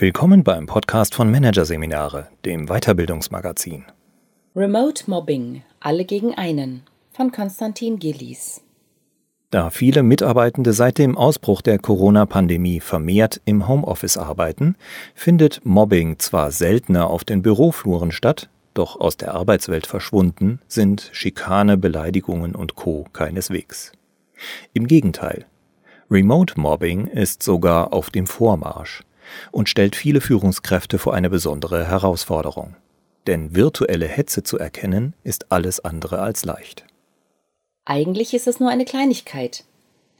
Willkommen beim Podcast von Managerseminare, dem Weiterbildungsmagazin. Remote Mobbing, alle gegen einen, von Konstantin Gillies. Da viele Mitarbeitende seit dem Ausbruch der Corona-Pandemie vermehrt im Homeoffice arbeiten, findet Mobbing zwar seltener auf den Bürofluren statt, doch aus der Arbeitswelt verschwunden sind Schikane, Beleidigungen und Co. keineswegs. Im Gegenteil, Remote Mobbing ist sogar auf dem Vormarsch und stellt viele Führungskräfte vor eine besondere Herausforderung. Denn virtuelle Hetze zu erkennen, ist alles andere als leicht. Eigentlich ist es nur eine Kleinigkeit.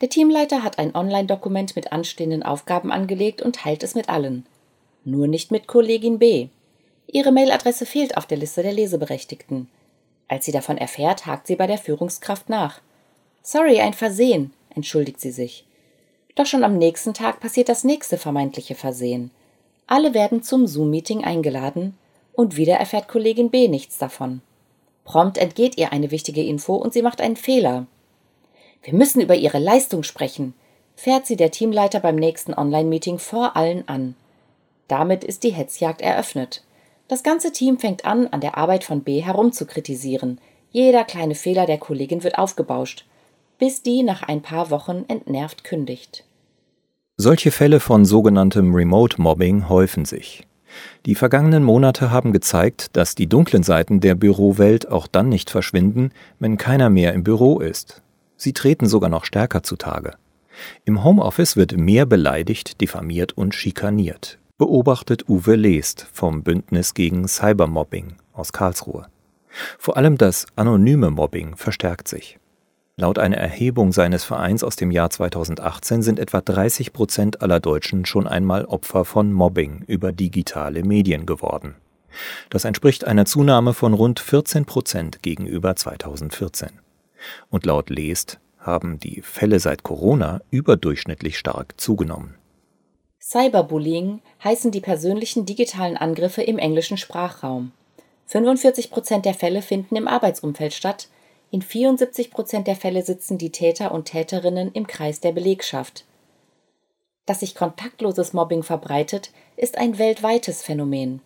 Der Teamleiter hat ein Online-Dokument mit anstehenden Aufgaben angelegt und teilt es mit allen. Nur nicht mit Kollegin B. Ihre Mailadresse fehlt auf der Liste der Leseberechtigten. Als sie davon erfährt, hakt sie bei der Führungskraft nach. Sorry, ein Versehen, entschuldigt sie sich. Doch schon am nächsten Tag passiert das nächste vermeintliche Versehen. Alle werden zum Zoom-Meeting eingeladen und wieder erfährt Kollegin B nichts davon. Prompt entgeht ihr eine wichtige Info und sie macht einen Fehler. Wir müssen über ihre Leistung sprechen, fährt sie der Teamleiter beim nächsten Online-Meeting vor allen an. Damit ist die Hetzjagd eröffnet. Das ganze Team fängt an der Arbeit von B herumzukritisieren. Jeder kleine Fehler der Kollegin wird aufgebauscht, bis die nach ein paar Wochen entnervt kündigt. Solche Fälle von sogenanntem Remote-Mobbing häufen sich. Die vergangenen Monate haben gezeigt, dass die dunklen Seiten der Bürowelt auch dann nicht verschwinden, wenn keiner mehr im Büro ist. Sie treten sogar noch stärker zutage. Im Homeoffice wird mehr beleidigt, diffamiert und schikaniert, beobachtet Uwe Leest vom Bündnis gegen Cybermobbing aus Karlsruhe. Vor allem das anonyme Mobbing verstärkt sich. Laut einer Erhebung seines Vereins aus dem Jahr 2018 sind etwa 30% aller Deutschen schon einmal Opfer von Mobbing über digitale Medien geworden. Das entspricht einer Zunahme von rund 14% gegenüber 2014. Und laut Leest haben die Fälle seit Corona überdurchschnittlich stark zugenommen. Cyberbullying heißen die persönlichen digitalen Angriffe im englischen Sprachraum. 45% der Fälle finden im Arbeitsumfeld statt. In 74% der Fälle sitzen die Täter und Täterinnen im Kreis der Belegschaft. Dass sich kontaktloses Mobbing verbreitet, ist ein weltweites Phänomen.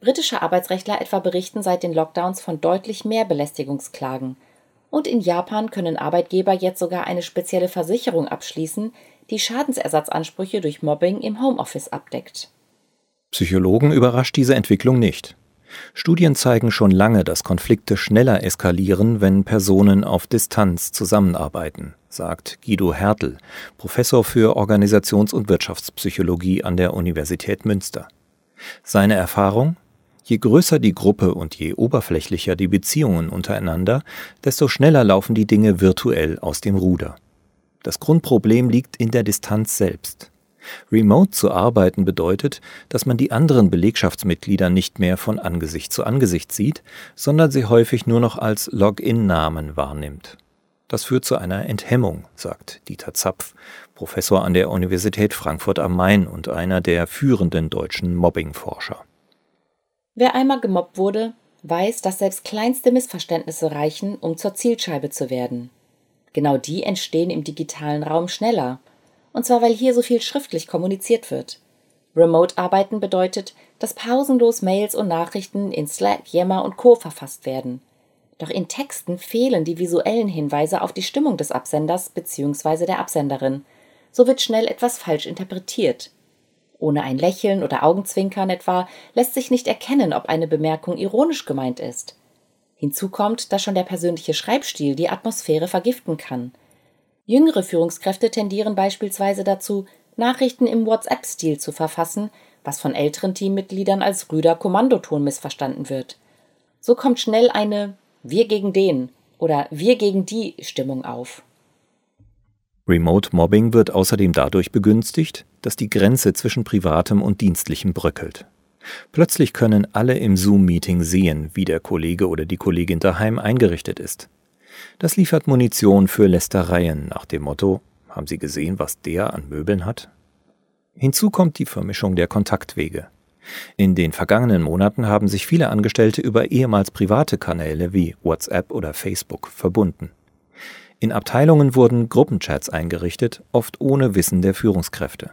Britische Arbeitsrechtler etwa berichten seit den Lockdowns von deutlich mehr Belästigungsklagen. Und in Japan können Arbeitgeber jetzt sogar eine spezielle Versicherung abschließen, die Schadensersatzansprüche durch Mobbing im Homeoffice abdeckt. Psychologen überrascht diese Entwicklung nicht. Studien zeigen schon lange, dass Konflikte schneller eskalieren, wenn Personen auf Distanz zusammenarbeiten, sagt Guido Hertel, Professor für Organisations- und Wirtschaftspsychologie an der Universität Münster. Seine Erfahrung? Je größer die Gruppe und je oberflächlicher die Beziehungen untereinander, desto schneller laufen die Dinge virtuell aus dem Ruder. Das Grundproblem liegt in der Distanz selbst. Remote zu arbeiten bedeutet, dass man die anderen Belegschaftsmitglieder nicht mehr von Angesicht zu Angesicht sieht, sondern sie häufig nur noch als Login-Namen wahrnimmt. Das führt zu einer Enthemmung, sagt Dieter Zapf, Professor an der Universität Frankfurt am Main und einer der führenden deutschen Mobbing-Forscher. Wer einmal gemobbt wurde, weiß, dass selbst kleinste Missverständnisse reichen, um zur Zielscheibe zu werden. Genau die entstehen im digitalen Raum schneller. Und zwar, weil hier so viel schriftlich kommuniziert wird. Remote-Arbeiten bedeutet, dass pausenlos Mails und Nachrichten in Slack, Yammer und Co. verfasst werden. Doch in Texten fehlen die visuellen Hinweise auf die Stimmung des Absenders bzw. der Absenderin. So wird schnell etwas falsch interpretiert. Ohne ein Lächeln oder Augenzwinkern etwa lässt sich nicht erkennen, ob eine Bemerkung ironisch gemeint ist. Hinzu kommt, dass schon der persönliche Schreibstil die Atmosphäre vergiften kann. Jüngere Führungskräfte tendieren beispielsweise dazu, Nachrichten im WhatsApp-Stil zu verfassen, was von älteren Teammitgliedern als rüder Kommandoton missverstanden wird. So kommt schnell eine »Wir gegen den« oder »Wir gegen die« Stimmung auf. Remote-Mobbing wird außerdem dadurch begünstigt, dass die Grenze zwischen Privatem und Dienstlichem bröckelt. Plötzlich können alle im Zoom-Meeting sehen, wie der Kollege oder die Kollegin daheim eingerichtet ist. Das liefert Munition für Lästereien nach dem Motto, haben Sie gesehen, was der an Möbeln hat? Hinzu kommt die Vermischung der Kontaktwege. In den vergangenen Monaten haben sich viele Angestellte über ehemals private Kanäle wie WhatsApp oder Facebook verbunden. In Abteilungen wurden Gruppenchats eingerichtet, oft ohne Wissen der Führungskräfte.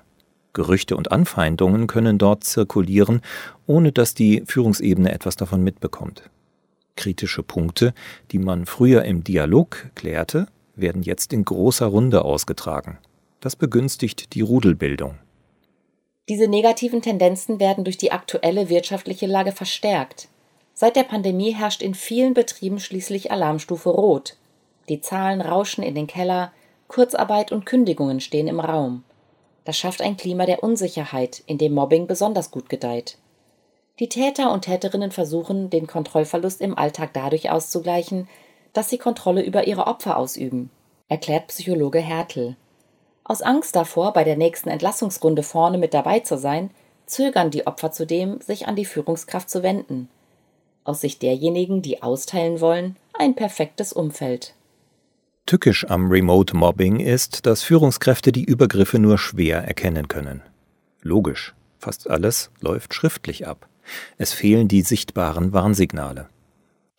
Gerüchte und Anfeindungen können dort zirkulieren, ohne dass die Führungsebene etwas davon mitbekommt. Kritische Punkte, die man früher im Dialog klärte, werden jetzt in großer Runde ausgetragen. Das begünstigt die Rudelbildung. Diese negativen Tendenzen werden durch die aktuelle wirtschaftliche Lage verstärkt. Seit der Pandemie herrscht in vielen Betrieben schließlich Alarmstufe Rot. Die Zahlen rauschen in den Keller, Kurzarbeit und Kündigungen stehen im Raum. Das schafft ein Klima der Unsicherheit, in dem Mobbing besonders gut gedeiht. Die Täter und Täterinnen versuchen, den Kontrollverlust im Alltag dadurch auszugleichen, dass sie Kontrolle über ihre Opfer ausüben, erklärt Psychologe Hertel. Aus Angst davor, bei der nächsten Entlassungsrunde vorne mit dabei zu sein, zögern die Opfer zudem, sich an die Führungskraft zu wenden. Aus Sicht derjenigen, die austeilen wollen, ein perfektes Umfeld. Tückisch am Remote-Mobbing ist, dass Führungskräfte die Übergriffe nur schwer erkennen können. Logisch, fast alles läuft schriftlich ab. Es fehlen die sichtbaren Warnsignale.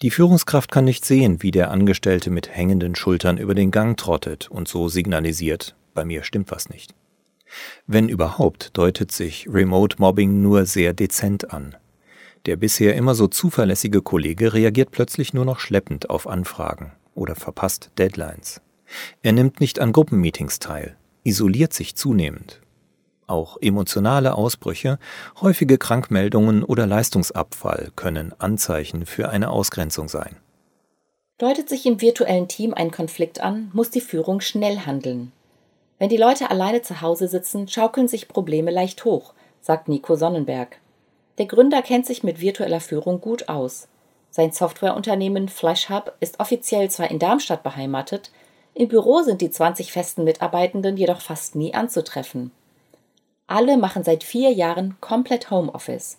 Die Führungskraft kann nicht sehen, wie der Angestellte mit hängenden Schultern über den Gang trottet und so signalisiert: Bei mir stimmt was nicht. Wenn überhaupt, deutet sich Remote-Mobbing nur sehr dezent an. Der bisher immer so zuverlässige Kollege reagiert plötzlich nur noch schleppend auf Anfragen oder verpasst Deadlines. Er nimmt nicht an Gruppenmeetings teil, isoliert sich zunehmend. Auch emotionale Ausbrüche, häufige Krankmeldungen oder Leistungsabfall können Anzeichen für eine Ausgrenzung sein. Deutet sich im virtuellen Team ein Konflikt an, muss die Führung schnell handeln. Wenn die Leute alleine zu Hause sitzen, schaukeln sich Probleme leicht hoch, sagt Nico Sonnenberg. Der Gründer kennt sich mit virtueller Führung gut aus. Sein Softwareunternehmen Flash Hub ist offiziell zwar in Darmstadt beheimatet, im Büro sind die 20 festen Mitarbeitenden jedoch fast nie anzutreffen. Alle machen seit 4 Jahren komplett Homeoffice.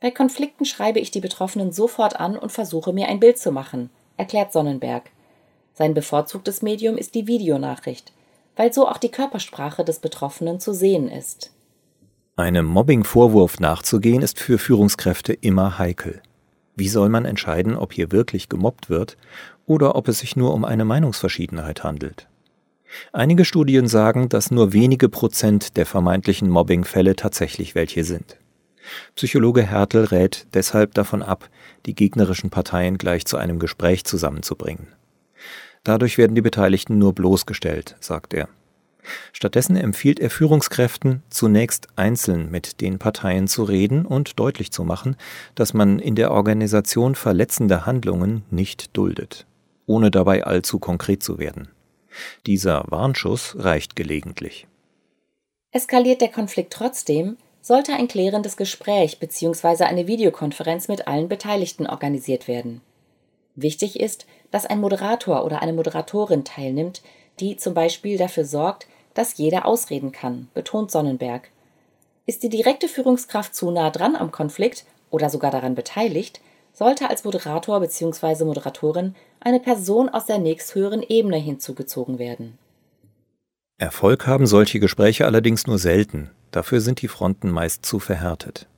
Bei Konflikten schreibe ich die Betroffenen sofort an und versuche, mir ein Bild zu machen, erklärt Sonnenberg. Sein bevorzugtes Medium ist die Videonachricht, weil so auch die Körpersprache des Betroffenen zu sehen ist. Einem Mobbing-Vorwurf nachzugehen, ist für Führungskräfte immer heikel. Wie soll man entscheiden, ob hier wirklich gemobbt wird oder ob es sich nur um eine Meinungsverschiedenheit handelt? Einige Studien sagen, dass nur wenige Prozent der vermeintlichen Mobbing-Fälle tatsächlich welche sind. Psychologe Hertel rät deshalb davon ab, die gegnerischen Parteien gleich zu einem Gespräch zusammenzubringen. Dadurch werden die Beteiligten nur bloßgestellt, sagt er. Stattdessen empfiehlt er Führungskräften, zunächst einzeln mit den Parteien zu reden und deutlich zu machen, dass man in der Organisation verletzende Handlungen nicht duldet, ohne dabei allzu konkret zu werden. Dieser Warnschuss reicht gelegentlich. Eskaliert der Konflikt trotzdem, sollte ein klärendes Gespräch bzw. eine Videokonferenz mit allen Beteiligten organisiert werden. Wichtig ist, dass ein Moderator oder eine Moderatorin teilnimmt, die zum Beispiel dafür sorgt, dass jeder ausreden kann, betont Sonnenberg. Ist die direkte Führungskraft zu nah dran am Konflikt oder sogar daran beteiligt, sollte als Moderator bzw. Moderatorin eine Person aus der nächsthöheren Ebene hinzugezogen werden. Erfolg haben solche Gespräche allerdings nur selten, dafür sind die Fronten meist zu verhärtet.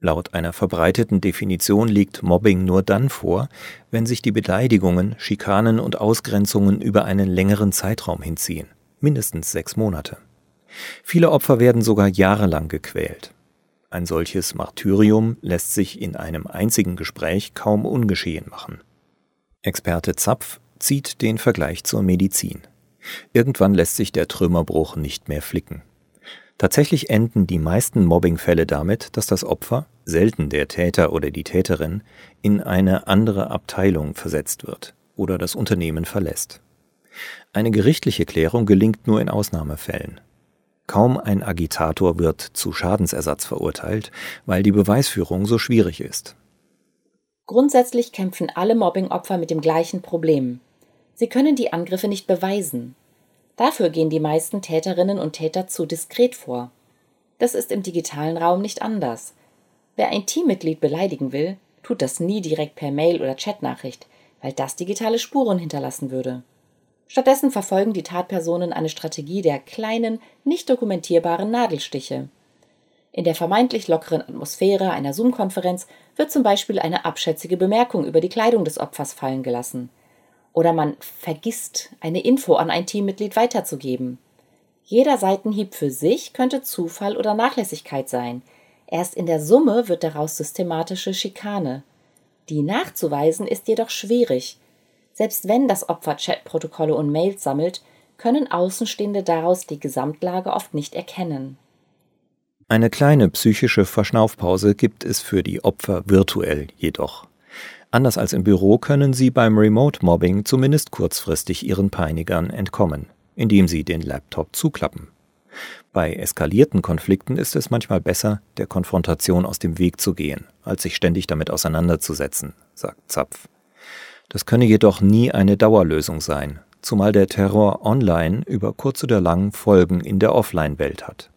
Laut einer verbreiteten Definition liegt Mobbing nur dann vor, wenn sich die Beleidigungen, Schikanen und Ausgrenzungen über einen längeren Zeitraum hinziehen, mindestens 6 Monate. Viele Opfer werden sogar jahrelang gequält. Ein solches Martyrium lässt sich in einem einzigen Gespräch kaum ungeschehen machen. Experte Zapf zieht den Vergleich zur Medizin. Irgendwann lässt sich der Trümmerbruch nicht mehr flicken. Tatsächlich enden die meisten Mobbingfälle damit, dass das Opfer, selten der Täter oder die Täterin, in eine andere Abteilung versetzt wird oder das Unternehmen verlässt. Eine gerichtliche Klärung gelingt nur in Ausnahmefällen. Kaum ein Agitator wird zu Schadensersatz verurteilt, weil die Beweisführung so schwierig ist. Grundsätzlich kämpfen alle Mobbingopfer mit dem gleichen Problem. Sie können die Angriffe nicht beweisen. Dafür gehen die meisten Täterinnen und Täter zu diskret vor. Das ist im digitalen Raum nicht anders. Wer ein Teammitglied beleidigen will, tut das nie direkt per Mail oder Chatnachricht, weil das digitale Spuren hinterlassen würde. Stattdessen verfolgen die Tatpersonen eine Strategie der kleinen, nicht dokumentierbaren Nadelstiche. In der vermeintlich lockeren Atmosphäre einer Zoom-Konferenz wird zum Beispiel eine abschätzige Bemerkung über die Kleidung des Opfers fallen gelassen. Oder man vergisst, eine Info an ein Teammitglied weiterzugeben. Jeder Seitenhieb für sich könnte Zufall oder Nachlässigkeit sein. Erst in der Summe wird daraus systematische Schikane. Die nachzuweisen ist jedoch schwierig. Selbst wenn das Opfer Chatprotokolle und Mails sammelt, können Außenstehende daraus die Gesamtlage oft nicht erkennen. Eine kleine psychische Verschnaufpause gibt es für die Opfer virtuell jedoch. Anders als im Büro können sie beim Remote-Mobbing zumindest kurzfristig ihren Peinigern entkommen, indem sie den Laptop zuklappen. Bei eskalierten Konflikten ist es manchmal besser, der Konfrontation aus dem Weg zu gehen, als sich ständig damit auseinanderzusetzen, sagt Zapf. Das könne jedoch nie eine Dauerlösung sein, zumal der Terror online über kurz oder lang Folgen in der Offline-Welt hat.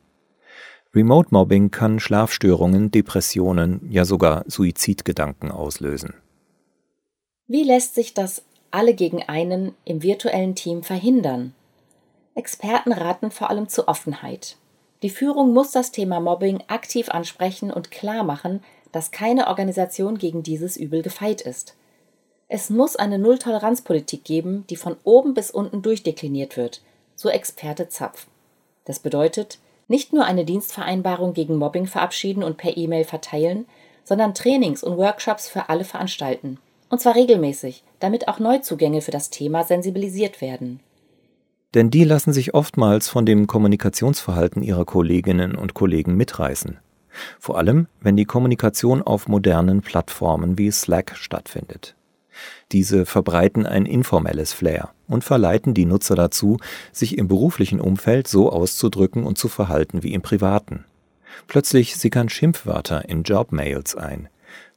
Remote-Mobbing kann Schlafstörungen, Depressionen, ja sogar Suizidgedanken auslösen. Wie lässt sich das Alle gegen einen im virtuellen Team verhindern? Experten raten vor allem zu Offenheit. Die Führung muss das Thema Mobbing aktiv ansprechen und klar machen, dass keine Organisation gegen dieses Übel gefeit ist. Es muss eine Null-Toleranz-Politik geben, die von oben bis unten durchdekliniert wird, so Experte Zapf. Das bedeutet, nicht nur eine Dienstvereinbarung gegen Mobbing verabschieden und per E-Mail verteilen, sondern Trainings und Workshops für alle veranstalten. Und zwar regelmäßig, damit auch Neuzugänge für das Thema sensibilisiert werden. Denn die lassen sich oftmals von dem Kommunikationsverhalten ihrer Kolleginnen und Kollegen mitreißen. Vor allem, wenn die Kommunikation auf modernen Plattformen wie Slack stattfindet. Diese verbreiten ein informelles Flair und verleiten die Nutzer dazu, sich im beruflichen Umfeld so auszudrücken und zu verhalten wie im privaten. Plötzlich sickern Schimpfwörter in Jobmails ein.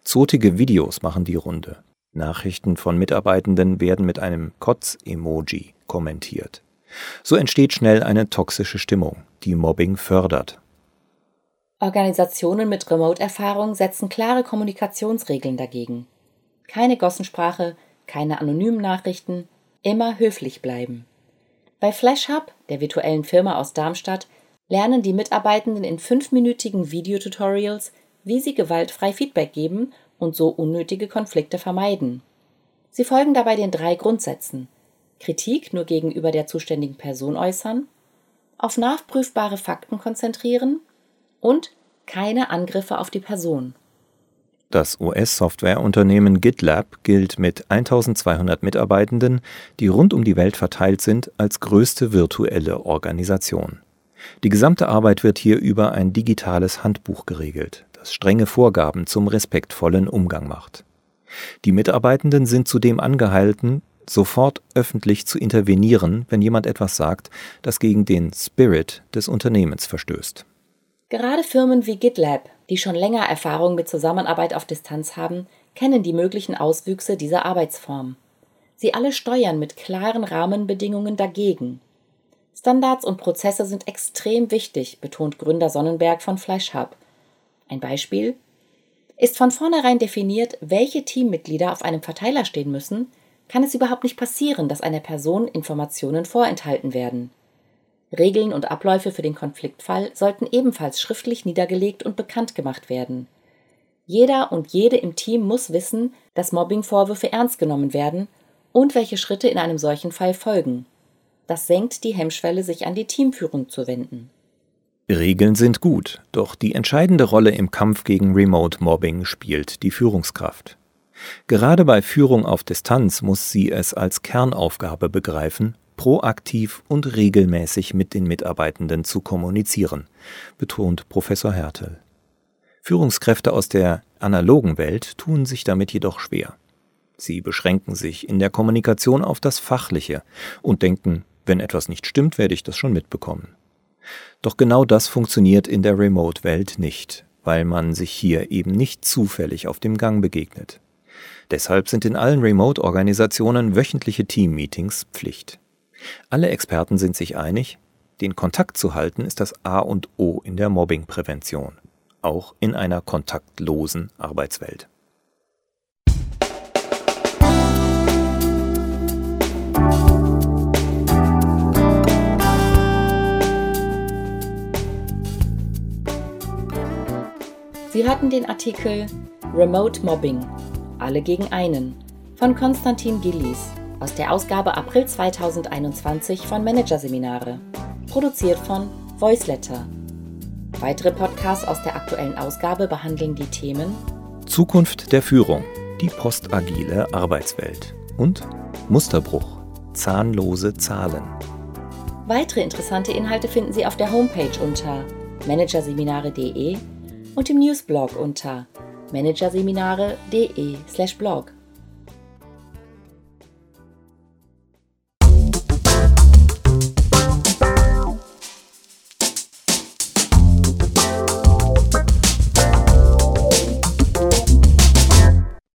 Zotige Videos machen die Runde. Nachrichten von Mitarbeitenden werden mit einem Kotz-Emoji kommentiert. So entsteht schnell eine toxische Stimmung, die Mobbing fördert. Organisationen mit Remote-Erfahrung setzen klare Kommunikationsregeln dagegen. Keine Gossensprache, keine anonymen Nachrichten, immer höflich bleiben. Bei Flash Hub, der virtuellen Firma aus Darmstadt, lernen die Mitarbeitenden in 5-minütigen Videotutorials, wie sie gewaltfrei Feedback geben und so unnötige Konflikte vermeiden. Sie folgen dabei den 3 Grundsätzen. Kritik nur gegenüber der zuständigen Person äußern, auf nachprüfbare Fakten konzentrieren und keine Angriffe auf die Person. Das US-Softwareunternehmen GitLab gilt mit 1200 Mitarbeitenden, die rund um die Welt verteilt sind, als größte virtuelle Organisation. Die gesamte Arbeit wird hier über ein digitales Handbuch geregelt, das strenge Vorgaben zum respektvollen Umgang macht. Die Mitarbeitenden sind zudem angehalten, sofort öffentlich zu intervenieren, wenn jemand etwas sagt, das gegen den Spirit des Unternehmens verstößt. Gerade Firmen wie GitLab, die schon länger Erfahrung mit Zusammenarbeit auf Distanz haben, kennen die möglichen Auswüchse dieser Arbeitsform. Sie alle steuern mit klaren Rahmenbedingungen dagegen. Standards und Prozesse sind extrem wichtig, betont Gründer Sonnenberg von Fleischhub. Ein Beispiel: Ist von vornherein definiert, welche Teammitglieder auf einem Verteiler stehen müssen, kann es überhaupt nicht passieren, dass einer Person Informationen vorenthalten werden. Regeln und Abläufe für den Konfliktfall sollten ebenfalls schriftlich niedergelegt und bekannt gemacht werden. Jeder und jede im Team muss wissen, dass Mobbingvorwürfe ernst genommen werden und welche Schritte in einem solchen Fall folgen. Das senkt die Hemmschwelle, sich an die Teamführung zu wenden. Regeln sind gut, doch die entscheidende Rolle im Kampf gegen Remote-Mobbing spielt die Führungskraft. Gerade bei Führung auf Distanz muss sie es als Kernaufgabe begreifen, proaktiv und regelmäßig mit den Mitarbeitenden zu kommunizieren, betont Professor Hertel. Führungskräfte aus der analogen Welt tun sich damit jedoch schwer. Sie beschränken sich in der Kommunikation auf das Fachliche und denken, wenn etwas nicht stimmt, werde ich das schon mitbekommen. Doch genau das funktioniert in der Remote-Welt nicht, weil man sich hier eben nicht zufällig auf dem Gang begegnet. Deshalb sind in allen Remote-Organisationen wöchentliche Team-Meetings Pflicht. Alle Experten sind sich einig, den Kontakt zu halten ist das A und O in der Mobbing-Prävention, auch in einer kontaktlosen Arbeitswelt. Sie hatten den Artikel Remote Mobbing – Alle gegen einen von Konstantin Gillies aus der Ausgabe April 2021 von Managerseminare. produziert von Voiceletter. Weitere Podcasts aus der aktuellen Ausgabe behandeln die Themen Zukunft der Führung, die postagile Arbeitswelt und Musterbruch, zahnlose Zahlen. Weitere interessante Inhalte finden Sie auf der Homepage unter managerseminare.de und im Newsblog unter managerseminare.de/blog.